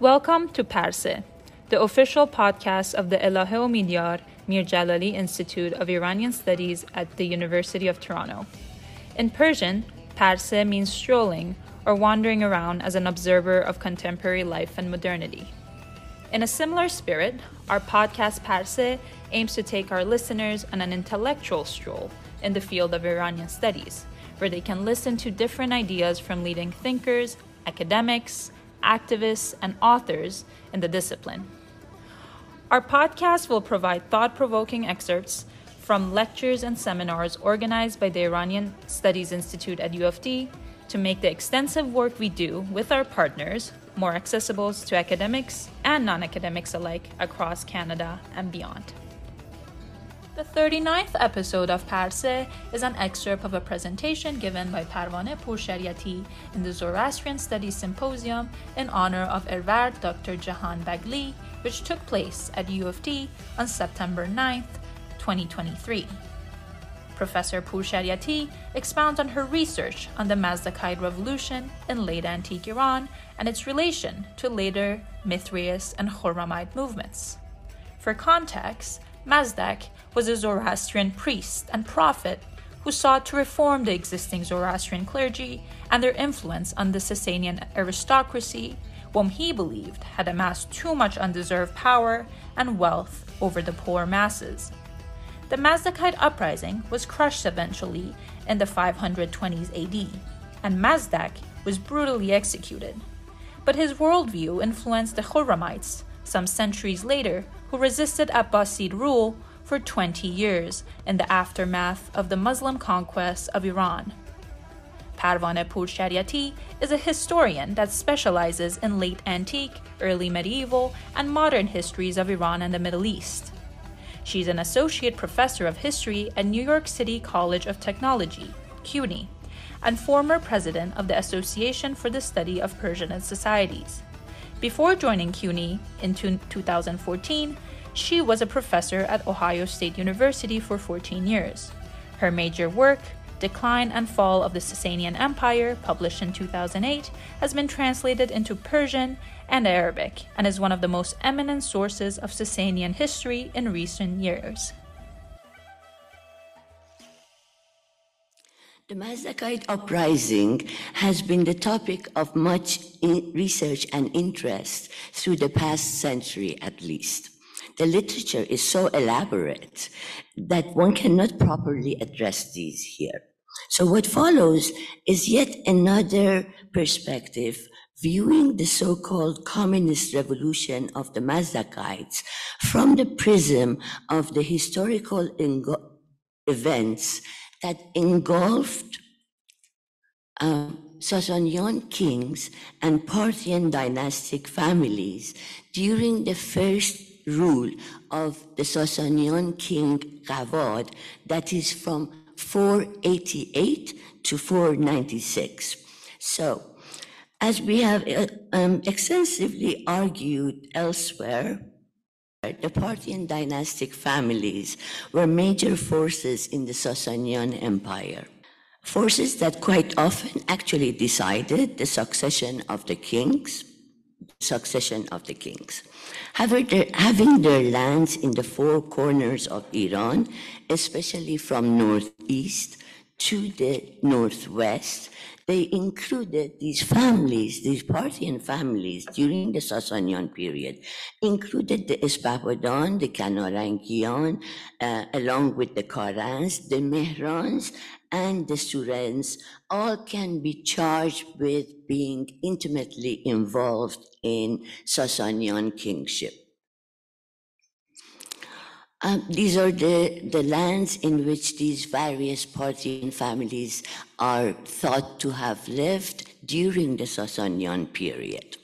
Welcome to Parseh, the official podcast of the Elahe Omidyar Mirjalali Institute of Iranian Studies at the University of Toronto. In Persian, Parseh means strolling or wandering around as an observer of contemporary life and modernity. In a similar spirit, our podcast Parseh aims to take our listeners on an intellectual stroll in the field of Iranian studies, where they can listen to different ideas from leading thinkers, academics, activists, and authors in the discipline. Our podcast will provide thought-provoking excerpts from lectures and seminars organized by the Iranian Studies Institute at U of T to make the extensive work we do with our partners more accessible to academics and non-academics alike across Canada and beyond. The 39th episode of Parseh is an excerpt of a presentation given by Parvaneh Pourshariati in the Zoroastrian Studies Symposium in honor of Ervard Dr. Jehan Bagli, which took place at U of T on September 9, 2023. Professor Pourshariati expounds on her research on the Mazdakite revolution in late antique Iran and its relation to later Mithraists and Khurramite movements. For context, Mazdak was a Zoroastrian priest and prophet who sought to reform the existing Zoroastrian clergy and their influence on the Sasanian aristocracy, whom he believed had amassed too much undeserved power and wealth over the poor masses. The Mazdakite uprising was crushed eventually in the 520s AD, and Mazdak was brutally executed. But his worldview influenced the Khurramites some centuries later, who resisted Abbasid rule for 20 years in the aftermath of the Muslim conquest of Iran. Parvaneh Pourshariati is a historian that specializes in late antique, early medieval, and modern histories of Iran and the Middle East. She's an associate professor of history at New York City College of Technology, CUNY, and former president of the Association for the Study of Persianate Societies. Before joining CUNY in 2014, she was a professor at Ohio State University for 14 years. Her major work, Decline and Fall of the Sasanian Empire, published in 2008, has been translated into Persian and Arabic and is one of the most eminent sources of Sasanian history in recent years. The Mazdakite uprising has been the topic of much research and interest through the past century at least. The literature is so elaborate that one cannot properly address these here. So what follows is yet another perspective viewing the so-called communist revolution of the Mazdakites from the prism of the historical events that engulfed Sasanian kings and Parthian dynastic families during the first rule of the Sasanian king Kavad, that is from 488 to 496. So, as we have extensively argued elsewhere, the Parthian dynastic families were major forces in the Sasanian Empire, forces that quite often actually decided the succession of the kings. Having their lands in the four corners of Iran, especially from northeast to the northwest, they included these families, these Parthian families during the Sasanian period, included the Ispahabodan, the Kanarangian, along with the Karans, the Mehrans, and the Surens, all can be charged with being intimately involved in Sasanian kingship. These are the lands in which these various Parthian families are thought to have lived during the Sasanian period.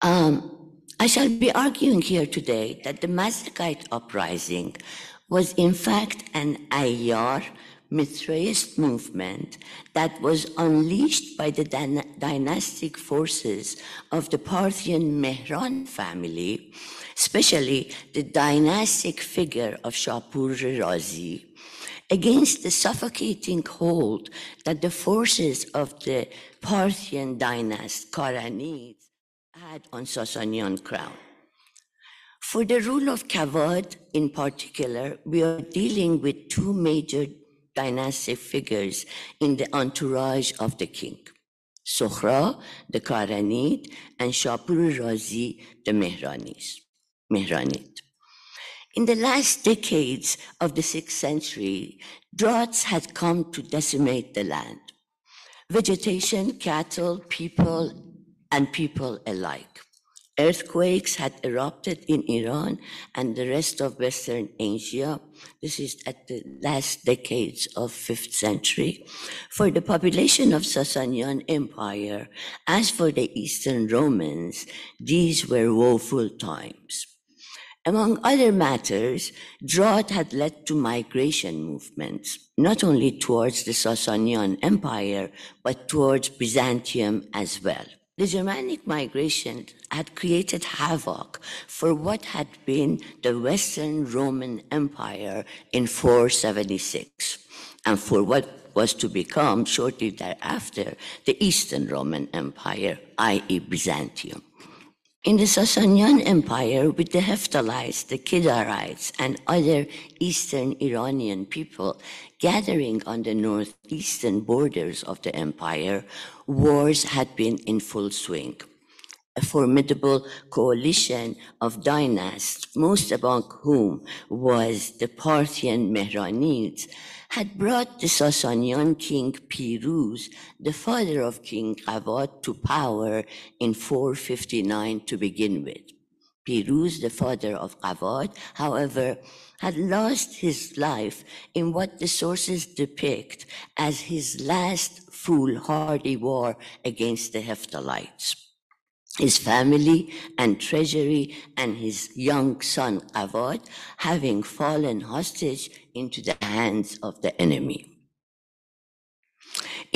I shall be arguing here today that the Mazdakite uprising was in fact an Ayyar Mithraist movement that was unleashed by the dynastic forces of the Parthian Mehran family, especially the dynastic figure of Shapur-e Razi, against the suffocating hold that the forces of the Parthian dynasty Karanids had on Sasanian crown. For the rule of Kavad in particular, we are dealing with two major dynastic figures in the entourage of the king: Sukhra, the Karanid, and Shapur-e Razi, the Mehranid. In the last decades of the 6th century, droughts had come to decimate the land. Vegetation, cattle, people, and people alike. Earthquakes had erupted in Iran and the rest of Western Asia. This is at the last decades of 5th century. For the population of Sasanian Empire, as for the Eastern Romans, these were woeful times. Among other matters, drought had led to migration movements, not only towards the Sasanian Empire, but towards Byzantium as well. The Germanic migration had created havoc for what had been the Western Roman Empire in 476, and for what was to become shortly thereafter the Eastern Roman Empire, i.e. Byzantium. In the Sasanian Empire, with the Heftalites, the Kidarites, and other Eastern Iranian people gathering on the northeastern borders of the empire, wars had been in full swing. A formidable coalition of dynasts, most among whom was the Parthian Mehranids, had brought the Sasanian king Piruz, the father of King Kavad, to power in 459 to begin with. Piruz, the father of Kavad, however, had lost his life in what the sources depict as his last foolhardy war against the Heftalites. His family and treasury and his young son Kavad having fallen hostage into the hands of the enemy.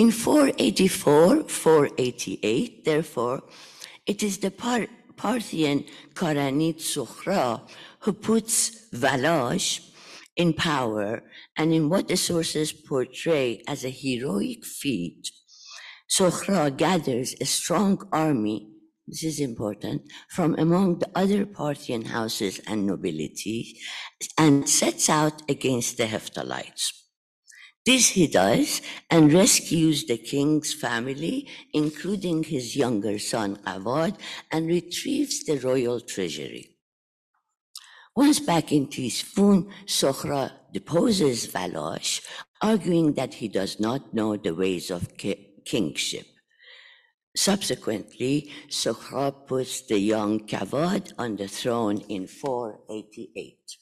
In 484-488, therefore, it is the Parthian Karanid Sukhra who puts Valash in power, and in what the sources portray as a heroic feat, Sukhra gathers a strong army, this is important, from among the other Parthian houses and nobility, and sets out against the Heftalites. This he does and rescues the king's family, including his younger son Kavad, and retrieves the royal treasury. Once back in Tizfun, Sukhra deposes Valash, arguing that he does not know the ways of kingship. Subsequently, Sukhra puts the young Kavad on the throne in 488.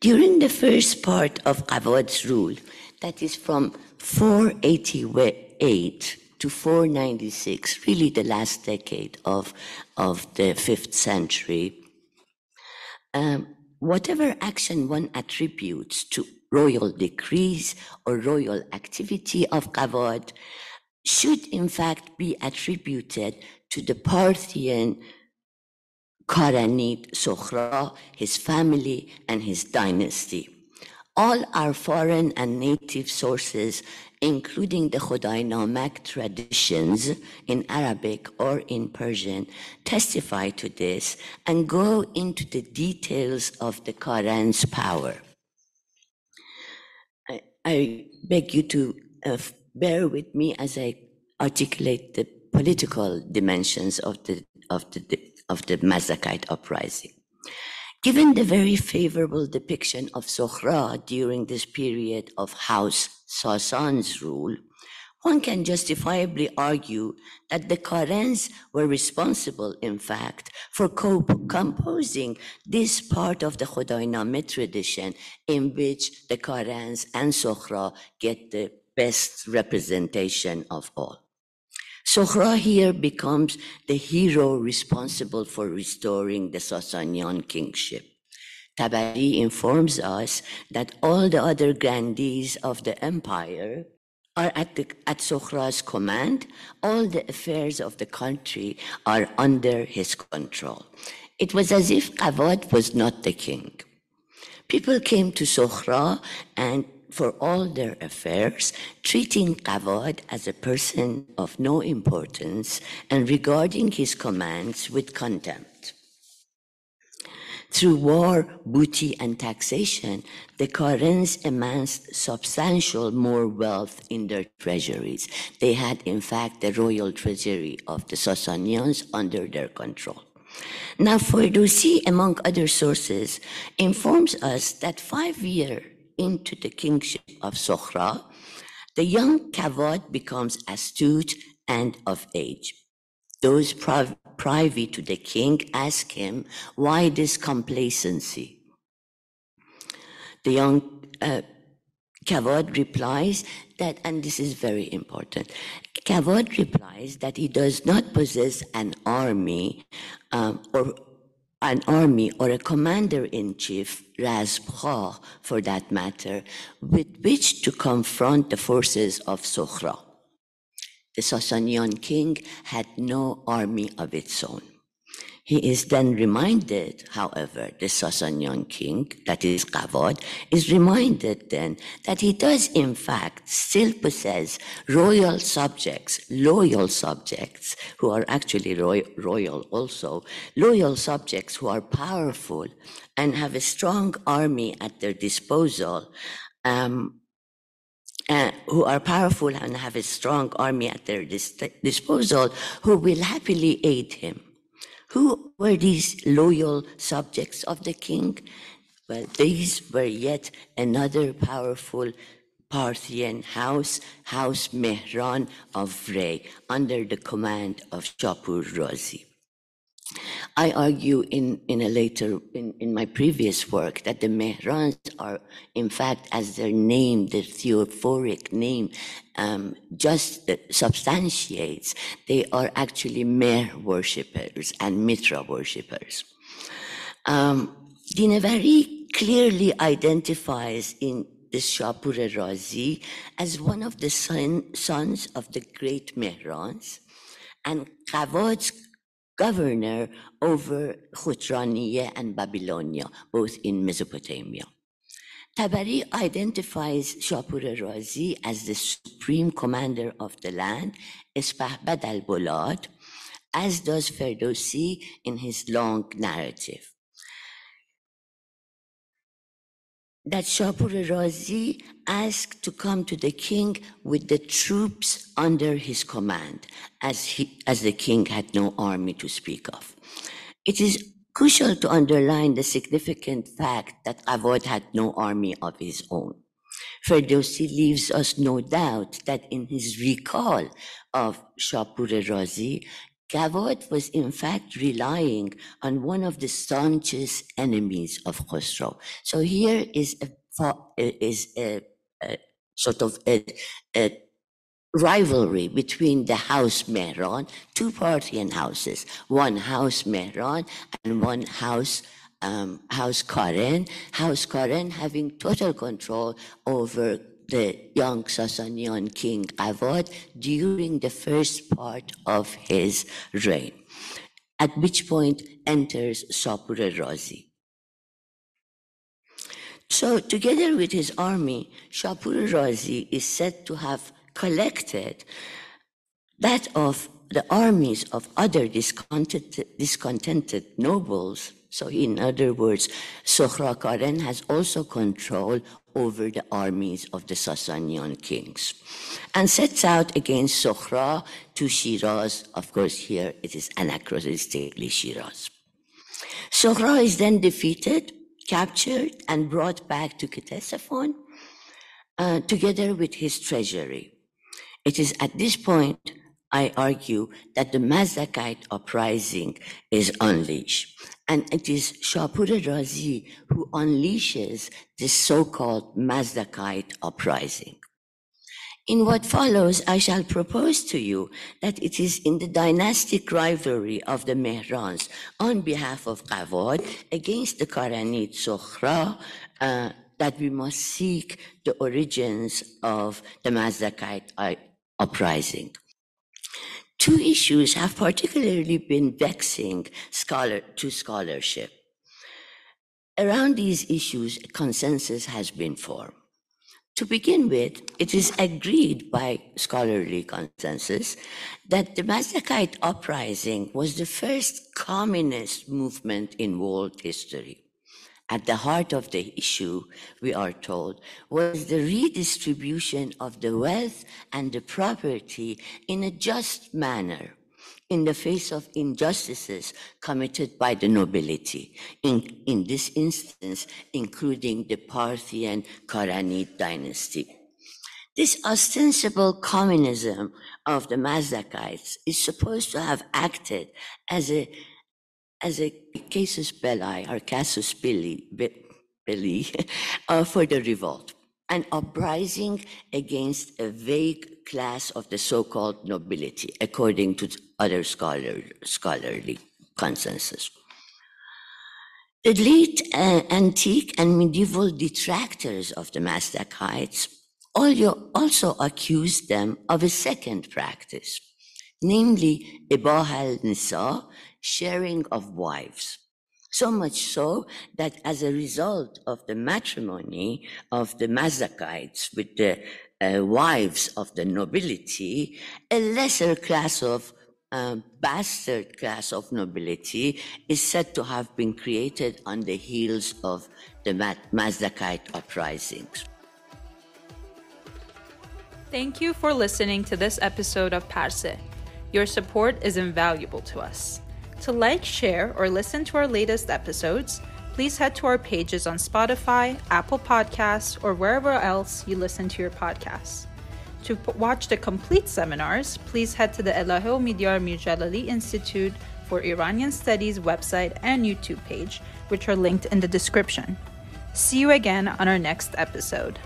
During the first part of Kavad's rule, that is from 488 to 496, really the last decade of the 5th century, whatever action one attributes to royal decrees or royal activity of Kavad should in fact be attributed to the Parthian Karanid Sukhra, his family, and his dynasty. All our foreign and native sources, including the Khudaynamak traditions in Arabic or in Persian, testify to this and go into the details of the Karans' power. I beg you to bear with me as I articulate the political dimensions of the Mazdakite uprising. Given the very favorable depiction of Sukhra during this period of House Sasan's rule, one can justifiably argue that the Karans were responsible, in fact, for composing this part of the Khudaynamak tradition in which the Karans and Sukhra get the best representation of all. Sukhra here becomes the hero responsible for restoring the Sasanian kingship. Tabari informs us that all the other grandees of the empire are at Sukhra's command. All the affairs of the country are under his control. It was as if Kavad was not the king. People came to Sukhra and for all their affairs, treating Kavad as a person of no importance and regarding his commands with contempt. Through war, booty, and taxation, the Karans amassed substantial more wealth in their treasuries. They had, in fact, the royal treasury of the Sasanians under their control. Now, Ferdowsi, among other sources, informs us that 5 years into the kingship of Sukhra, the young Kavad becomes astute and of age. Those privy to the king ask him, why this complacency? The young Kavad replies that, and this is very important, Kavad replies that he does not possess an army or a commander-in-chief, Razbkhah for that matter, with which to confront the forces of Sukhra. The Sasanian king had no army of its own. He is then reminded, however, the Sasanian king, that is Kavad, is reminded then that he does in fact still possess royal subjects, loyal subjects, who are actually royal also, loyal subjects who are powerful and have a strong army at their disposal, who will happily aid him. Who were these loyal subjects of the king? Well, these were yet another powerful Parthian house, House Mehran of Ray, under the command of Shapur-e Razi. I argue in my previous work that the Mehrans are, in fact, as their name, their theophoric name, just substantiates, they are actually Mehr worshippers and Mithra worshippers. Dinavari clearly identifies in this Shapur-e Razi as one of the sons of the great Mehrans, and Kavad's governor over Khurramite and Babylonia, both in Mesopotamia. Tabari identifies Shapur-e Razi as the supreme commander of the land, Espahbad al-Bulad, as does Ferdowsi in his long narrative. That Shapur-e Razi asked to come to the king with the troops under his command, as the king had no army to speak of. It is crucial to underline the significant fact that Kavad had no army of his own. Ferdowsi leaves us no doubt that in his recall of Shapur-e Razi, Kavad was in fact relying on one of the staunchest enemies of Khosrow. So here is a sort of a rivalry between the House Mehran, two Parthian houses, one House Mehran and one House Karen. House Karen having total control over the young Sasanian king Kavad during the first part of his reign, at which point enters Shapur-e Razi. So together with his army, Shapur-e Razi is said to have collected that of the armies of other discontented nobles. So in other words, Sukhra Karen has also control over the armies of the Sasanian kings, and sets out against Sukhra to Shiraz. Of course, here it is anachronistically Shiraz. Sukhra is then defeated, captured, and brought back to Ctesiphon, together with his treasury. It is at this point, I argue, that the Mazdakite uprising is unleashed. And it is Shapur-e Razi who unleashes this so-called Mazdakite uprising. In what follows, I shall propose to you that it is in the dynastic rivalry of the Mehrans on behalf of Kavad against the Karanid Sukhra that we must seek the origins of the Mazdakite uprising. Two issues have particularly been vexing to scholarship. Around these issues, a consensus has been formed. To begin with, it is agreed by scholarly consensus that the Mazdakite uprising was the first communist movement in world history. At the heart of the issue, we are told, was the redistribution of the wealth and the property in a just manner in the face of injustices committed by the nobility, in this instance, including the Parthian Karanid dynasty. This ostensible communism of the Mazdakites is supposed to have acted as a casus belli or casus belli for the revolt, an uprising against a vague class of the so-called nobility, according to other scholarly consensus. The late antique and medieval detractors of the Mazdakites also accused them of a second practice, namely ibah al-nisa, sharing of wives. So much so that as a result of the matrimony of the Mazdakites with the wives of the nobility, a lesser class of bastard class of nobility is said to have been created on the heels of the Mazdakite uprisings. Thank you for listening to this episode of Parseh. Your support is invaluable to us. To like, share, or listen to our latest episodes, please head to our pages on Spotify, Apple Podcasts, or wherever else you listen to your podcasts. To watch the complete seminars, please head to the Elahe Omidyar Mirjalali Institute for Iranian Studies website and YouTube page, which are linked in the description. See you again on our next episode.